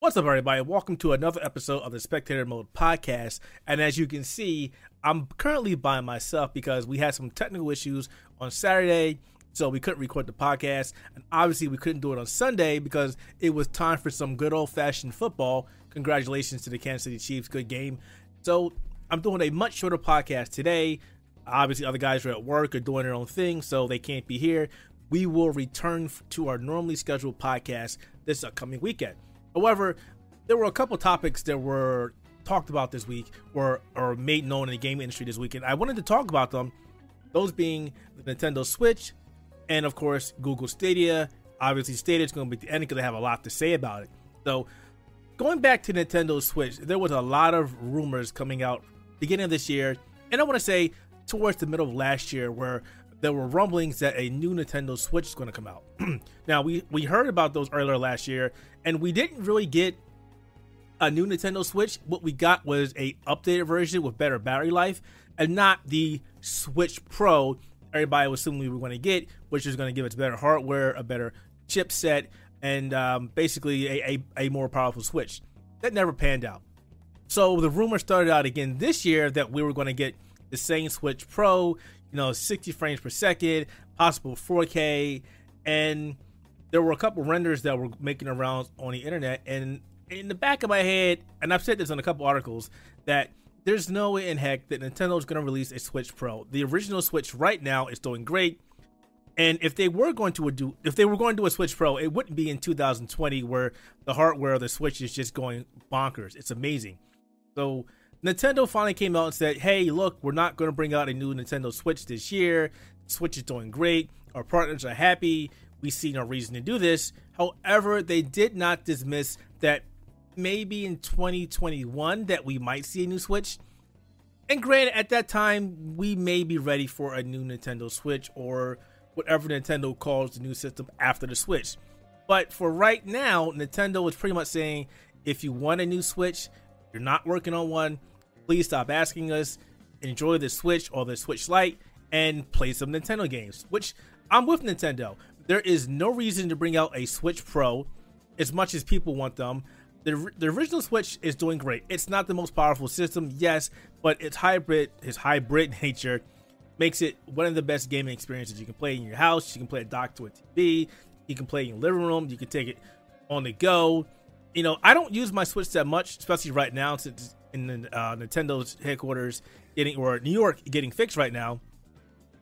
What's up, everybody? Welcome to another episode of the Spectator Mode Podcast. And as you can see, I'm currently by myself because we had some technical issues on Saturday, so we couldn't record the podcast. And obviously, we couldn't do it on Sunday because it was time for some good old-fashioned football. Congratulations to the Kansas City Chiefs. Good game. So I'm doing a much shorter podcast today. Obviously, other guys are at work or doing their own thing, so they can't be here. We will return to our normally scheduled podcast this upcoming weekend. However, there were a couple topics that were talked about this week or made known in the game industry this weekend. I wanted to talk about them, those being the Nintendo Switch and, of course, Google Stadia. Obviously, Stadia is going to be the end because they have a lot to say about it. So, going back to Nintendo Switch, there was a lot of rumors coming out beginning of this year, and I want to say towards the middle of last year where there were rumblings that a new Nintendo Switch is going to come out. Now, we heard about those earlier last year, and we didn't really get a new Nintendo Switch. What we got was a updated version with better battery life, and not the Switch Pro everybody was assuming we were going to get, which is going to give us better hardware, a better chipset, and basically a more powerful Switch. That never panned out. So the rumor started out again this year that we were going to get the same Switch Pro, 60 frames per second, possible 4K, and there were a couple renders that were making the rounds on the internet. And in the back of my head, and I've said this on a couple articles, that there's no way in heck that Nintendo is going to release a Switch Pro. The original Switch right now is doing great, and if they were going to do a Switch Pro, it wouldn't be in 2020 where the hardware of the Switch is just going bonkers. It's amazing. So Nintendo finally came out and said, hey, look, we're not going to bring out a new Nintendo Switch this year. The Switch is doing great. Our partners are happy. We see no reason to do this. However, they did not dismiss that maybe in 2021 that we might see a new Switch. And granted, at that time, we may be ready for a new Nintendo Switch or whatever Nintendo calls the new system after the Switch. But for right now, Nintendo is pretty much saying, if you want a new Switch, you're not working on one, please stop asking us. Enjoy the Switch or the Switch Lite and play some Nintendo games, which I'm with Nintendo. There is no reason to bring out a Switch Pro as much as people want them. The original Switch is doing great. It's not the most powerful system, yes, but its hybrid nature makes it one of the best gaming experiences. You can play in your house, you can play it docked to a TV, you can play in your living room, you can take it on the go. I don't use my Switch that much, especially right now since in Nintendo's headquarters or New York getting fixed right now.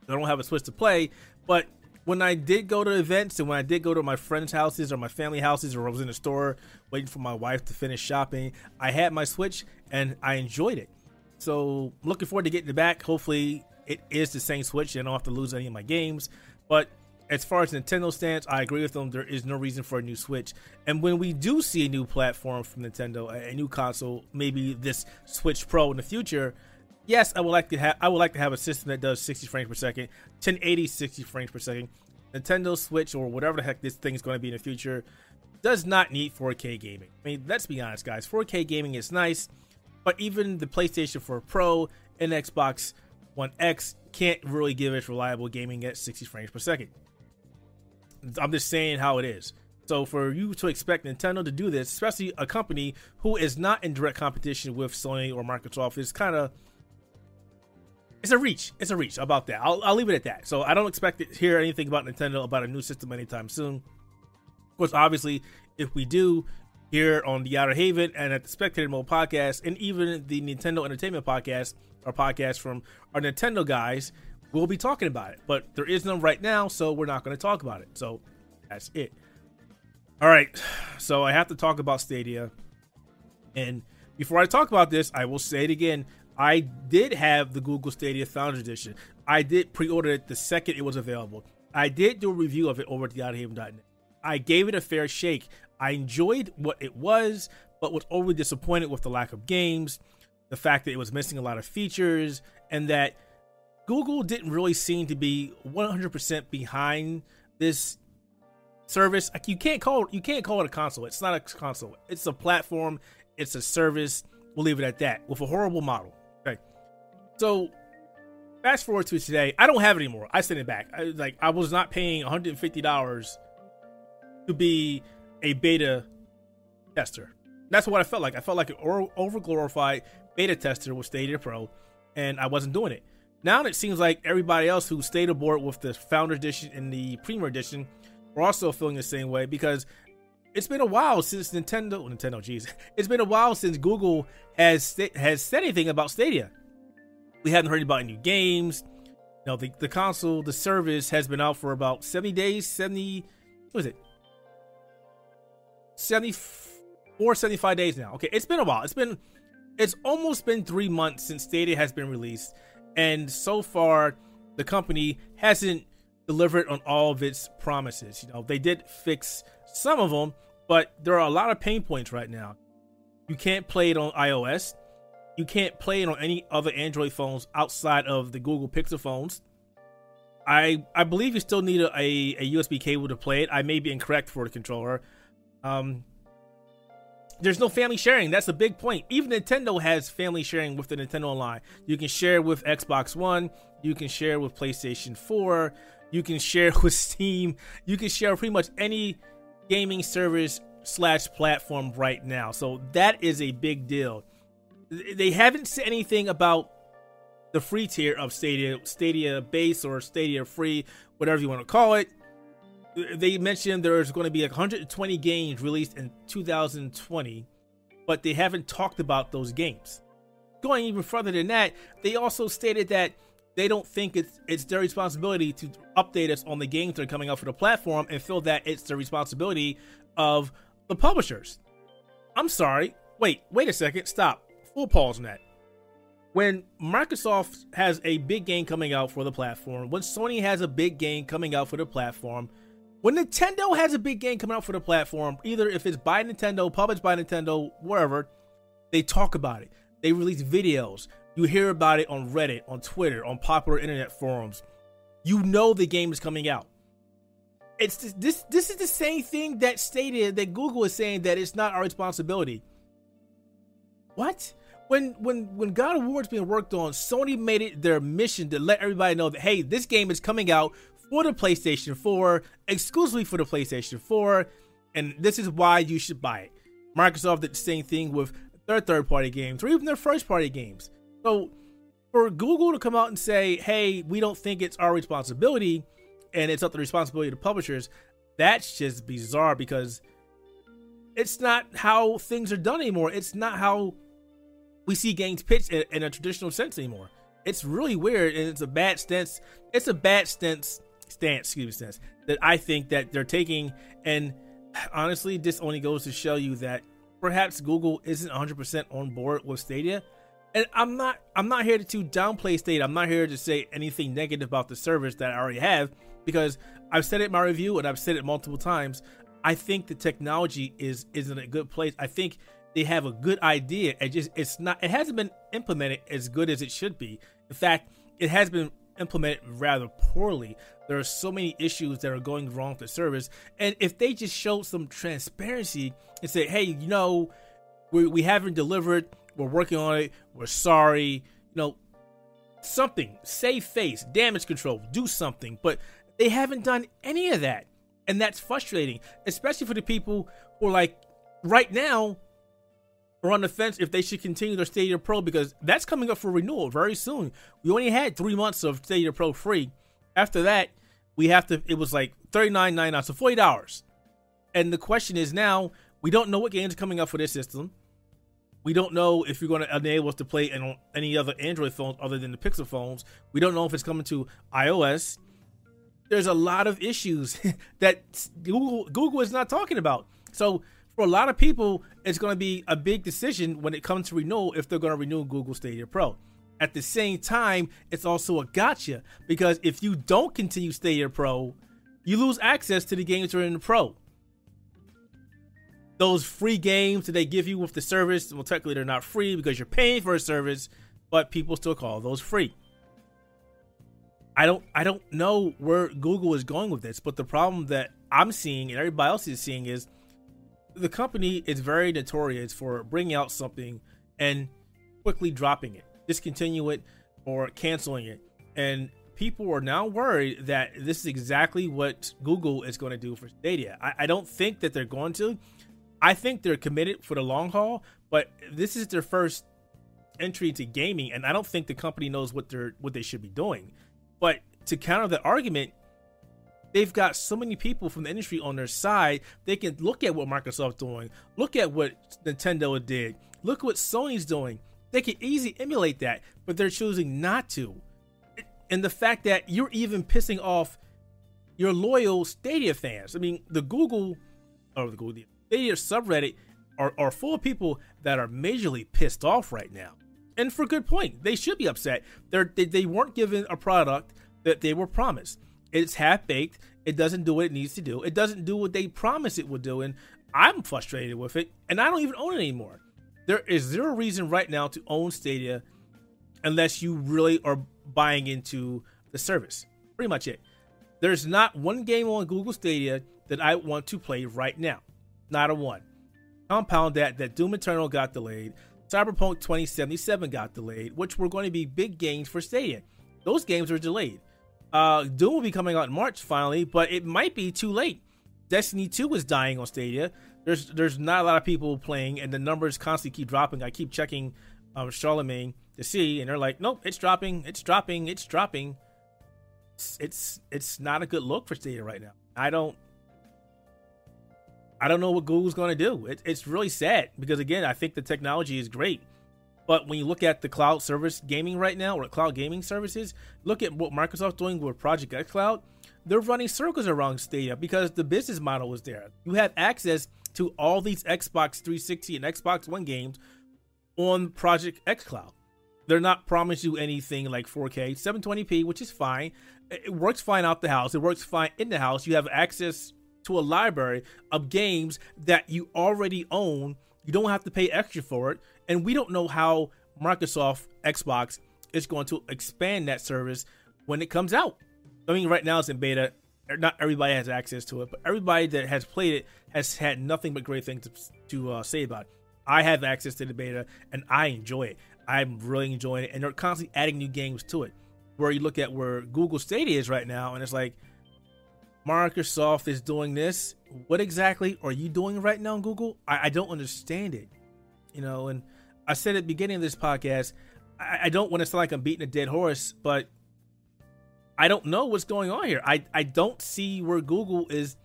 I don't have a Switch to play, but when I did go to events and when I did go to my friends' houses or my family houses or I was in the store waiting for my wife to finish shopping, I had my Switch and I enjoyed it. So looking forward to getting it back. Hopefully it is the same Switch and I don't have to lose any of my games. But as far as Nintendo stands, I agree with them. There is no reason for a new Switch. And when we do see a new platform from Nintendo, a new console, maybe this Switch Pro in the future, yes, I would like to have a system that does 60 frames per second, 1080 60 frames per second. Nintendo Switch or whatever the heck this thing is going to be in the future does not need 4K gaming. I mean, let's be honest, guys. 4K gaming is nice, but even the PlayStation 4 Pro and Xbox One X can't really give us reliable gaming at 60 frames per second. I'm just saying how it is. So for you to expect Nintendo to do this, especially a company who is not in direct competition with Sony or Microsoft, is kind of, it's a reach about that. I'll leave it at that. So I don't expect to hear anything about Nintendo about a new system anytime soon. Of course, obviously, if we do here on the Outer Haven and at the Spectator Mode Podcast and even the Nintendo Entertainment Podcast, our podcast from our Nintendo guys, we'll be talking about it, but there is none right now, so we're not going to talk about it. So that's it. All right, so I have to talk about Stadia. And before I talk about this, I will say it again. I did have the Google Stadia Founders Edition. I did pre-order it the second it was available. I did do a review of it over at theoutofhaven.net. I gave it a fair shake. I enjoyed what it was, but was overly disappointed with the lack of games, the fact that it was missing a lot of features, and that Google didn't really seem to be 100% behind this service. Like, you can't call it a console. It's not a console. It's a platform. It's a service. We'll leave it at that with a horrible model. Okay. So fast forward to today. I don't have it anymore. I sent it back. I was not paying $150 to be a beta tester. That's what I felt like. I felt like an overglorified beta tester with Stadia Pro, and I wasn't doing it. Now it seems like everybody else who stayed aboard with the Founder Edition and the Premier Edition are also feeling the same way, because it's been a while since it's been a while since Google has said anything about Stadia. We haven't heard about any new games. You know, the console, the service has been out for about 75 days now. Okay, it's been a while. It's almost been 3 months since Stadia has been released, and so far the company hasn't delivered on all of its promises. You know, they did fix some of them, but there are a lot of pain points right now. You can't play it on iOS. You can't play it on any other Android phones outside of the Google Pixel phones. I believe you still need a USB cable to play it. I may be incorrect for the controller. There's no family sharing. That's a big point. Even Nintendo has family sharing with the Nintendo Online. You can share with Xbox One. You can share with PlayStation 4. You can share with Steam. You can share pretty much any gaming service / platform right now. So that is a big deal. They haven't said anything about the free tier of Stadia Base or Stadia Free, whatever you want to call it. They mentioned there's going to be 120 games released in 2020, but they haven't talked about those games. Going even further than that, they also stated that they don't think it's their responsibility to update us on the games that are coming out for the platform, and feel that it's the responsibility of the publishers. I'm sorry. Wait a second. Stop. Full pause on that. When Microsoft has a big game coming out for the platform, when Sony has a big game coming out for the platform, when Nintendo has a big game coming out for the platform, either if it's by Nintendo, published by Nintendo, wherever, they talk about it. They release videos. You hear about it on Reddit, on Twitter, on popular internet forums. You know the game is coming out. It's this is the same thing that stated that Google is saying that it's not our responsibility. What? When God of War's being worked on, Sony made it their mission to let everybody know that, hey, this game is coming out for the PlayStation 4, exclusively for the PlayStation 4, and this is why you should buy it. Microsoft did the same thing with their third-party games, or even their first-party games. So for Google to come out and say, hey, we don't think it's our responsibility, and it's not the responsibility of the publishers, that's just bizarre, because it's not how things are done anymore. It's not how we see games pitched in a traditional sense anymore. It's really weird, and it's a bad stance. Stance that I think that they're taking, and honestly this only goes to show you that perhaps Google isn't 100% on board with Stadia. And I'm not here to downplay Stadia. I'm not here to say anything negative about the service that I already have, because I've said it in my review and I've said it multiple times. I think the technology is in a good place. I think they have a good idea. It hasn't been implemented as good as it should be. In fact, it has been implement rather poorly. There are so many issues that are going wrong with the service, and if they just showed some transparency and said, hey, you know, we haven't delivered, we're working on it, we're sorry, you know, something, save face, damage control, do something. But they haven't done any of that, and that's frustrating, especially for the people who are like right now or on the fence if they should continue their Stadia Pro, because that's coming up for renewal very soon. We only had 3 months of Stadia Pro free. After that, it was like $39.99, so $40. And the question is now, we don't know what games are coming up for this system. We don't know if you're going to enable us to play on any other Android phones other than the Pixel phones. We don't know if it's coming to iOS. There's a lot of issues that Google is not talking about. So for a lot of people, it's going to be a big decision when it comes to renewal if they're going to renew Google Stadia Pro. At the same time, it's also a gotcha, because if you don't continue Stadia Pro, you lose access to the games that are in the Pro. Those free games that they give you with the service, well, technically they're not free because you're paying for a service, but people still call those free. I don't know where Google is going with this, but the problem that I'm seeing and everybody else is seeing is the company is very notorious for bringing out something and quickly dropping it, discontinue it, or canceling it. And people are now worried that this is exactly what Google is going to do for Stadia. I don't think that they're going to. I think they're committed for the long haul, but this is their first entry into gaming, and I don't think the company knows what they should be doing. But to counter the argument, they've got so many people from the industry on their side. They can look at what Microsoft's doing, look at what Nintendo did, look what Sony's doing. They can easily emulate that, but they're choosing not to. And the fact that you're even pissing off your loyal Stadia fans. I mean, the Stadia subreddit are full of people that are majorly pissed off right now. And for good point, they should be upset. They weren't given a product that they were promised. It's half-baked. It doesn't do what it needs to do. It doesn't do what they promised it would do. And I'm frustrated with it. And I don't even own it anymore. There is zero reason right now to own Stadia unless you really are buying into the service. Pretty much it. There's not one game on Google Stadia that I want to play right now. Not a one. Compound that Doom Eternal got delayed. Cyberpunk 2077 got delayed, which were going to be big games for Stadia. Those games were delayed. Doom will be coming out in March finally, but it might be too late. Destiny 2 is dying on Stadia. There's not a lot of people playing, and the numbers constantly keep dropping. I keep checking Charlemagne to see, and they're like, nope, it's dropping. It's not a good look for Stadia right now. I don't know what Google's going to do. It's really sad because, again, I think the technology is great. But when you look at the cloud service gaming right now, or cloud gaming services, look at what Microsoft's doing with Project X Cloud. They're running circles around Stadia because the business model was there. You have access to all these Xbox 360 and Xbox One games on Project X Cloud. They're not promising you anything like 4K, 720p, which is fine. It works fine out the house. It works fine in the house. You have access to a library of games that you already own. You don't have to pay extra for it. And we don't know how Microsoft Xbox is going to expand that service when it comes out. I mean, right now it's in beta. Not everybody has access to it, but everybody that has played it has had nothing but great things to say about it. I have access to the beta, and I enjoy it. I'm really enjoying it, and they're constantly adding new games to it. Where you look at where Google Stadia is right now, and it's like, Microsoft is doing this. What exactly are you doing right now, Google? I don't understand it. You know, and I said at the beginning of this podcast, I don't want to sound like I'm beating a dead horse, but I don't know what's going on here. I don't see where Google is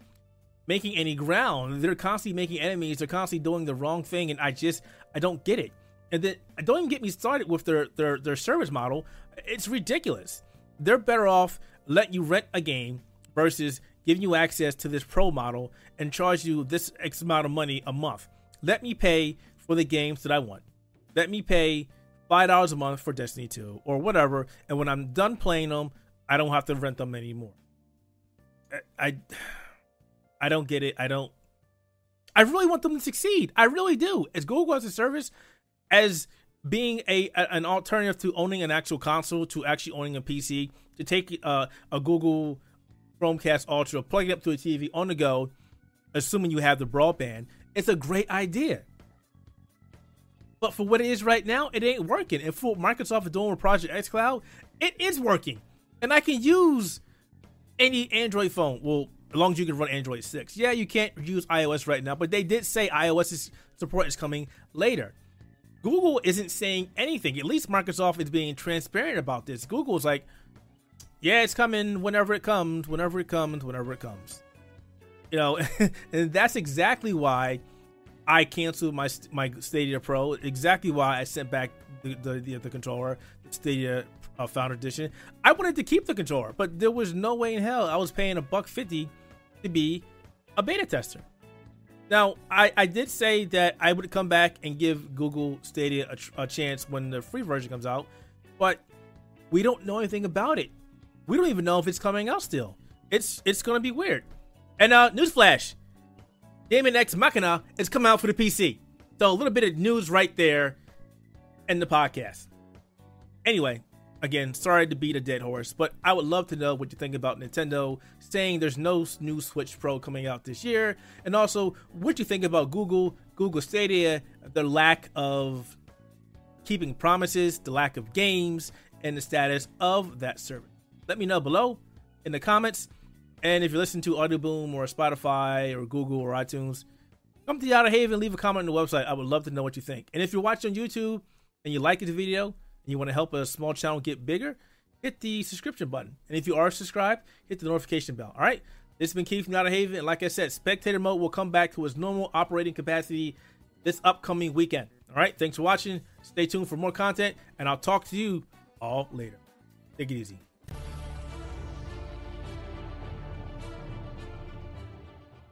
making any ground. They're constantly making enemies. They're constantly doing the wrong thing, and I don't get it. And then don't even get me started with their service model. It's ridiculous. They're better off letting you rent a game versus giving you access to this pro model and charge you this X amount of money a month. Let me pay for the games that I want. Let me pay $5 a month for Destiny 2 or whatever. And when I'm done playing them, I don't have to rent them anymore. I don't get it. I really want them to succeed. I really do. As Google as a service, as being an alternative to owning an actual console, to actually owning a PC, to take a Google Chromecast Ultra, plug it up to a TV on the go, assuming you have the broadband, it's a great idea. But for what it is right now, it ain't working. And for what Microsoft is doing with Project X Cloud, it is working. And I can use any Android phone. Well, as long as you can run Android 6. Yeah, you can't use iOS right now, but they did say iOS support is coming later. Google isn't saying anything. At least Microsoft is being transparent about this. Google's like, yeah, it's coming whenever it comes. You know, and that's exactly why I canceled my Stadia Pro. Exactly why I sent back the controller, the Stadia Founder Edition. I wanted to keep the controller, but there was no way in hell I was paying $150 to be a beta tester. Now, I did say that I would come back and give Google Stadia a chance when the free version comes out, but we don't know anything about it. We don't even know if it's coming out still. It's going to be weird. And newsflash, Demon X Machina is coming out for the PC. So a little bit of news right there in the podcast. Anyway, again, sorry to beat a dead horse, but I would love to know what you think about Nintendo saying there's no new Switch Pro coming out this year. And also, what you think about Google Stadia, their lack of keeping promises, the lack of games, and the status of that service. Let me know below in the comments. And if you listen to Audio Boom or Spotify or Google or iTunes, Come to the Outer Haven, leave a comment on the website. I would love to know what you think. And if you're watching on YouTube and you like this video and you want to help a small channel get bigger, hit the subscription button. And if you are subscribed, hit the notification bell. All right. This has been Keith from Outer Haven. And like I said, Spectator Mode will come back to its normal operating capacity this upcoming weekend. All right. Thanks for watching. Stay tuned for more content. And I'll talk to you all later. Take it easy.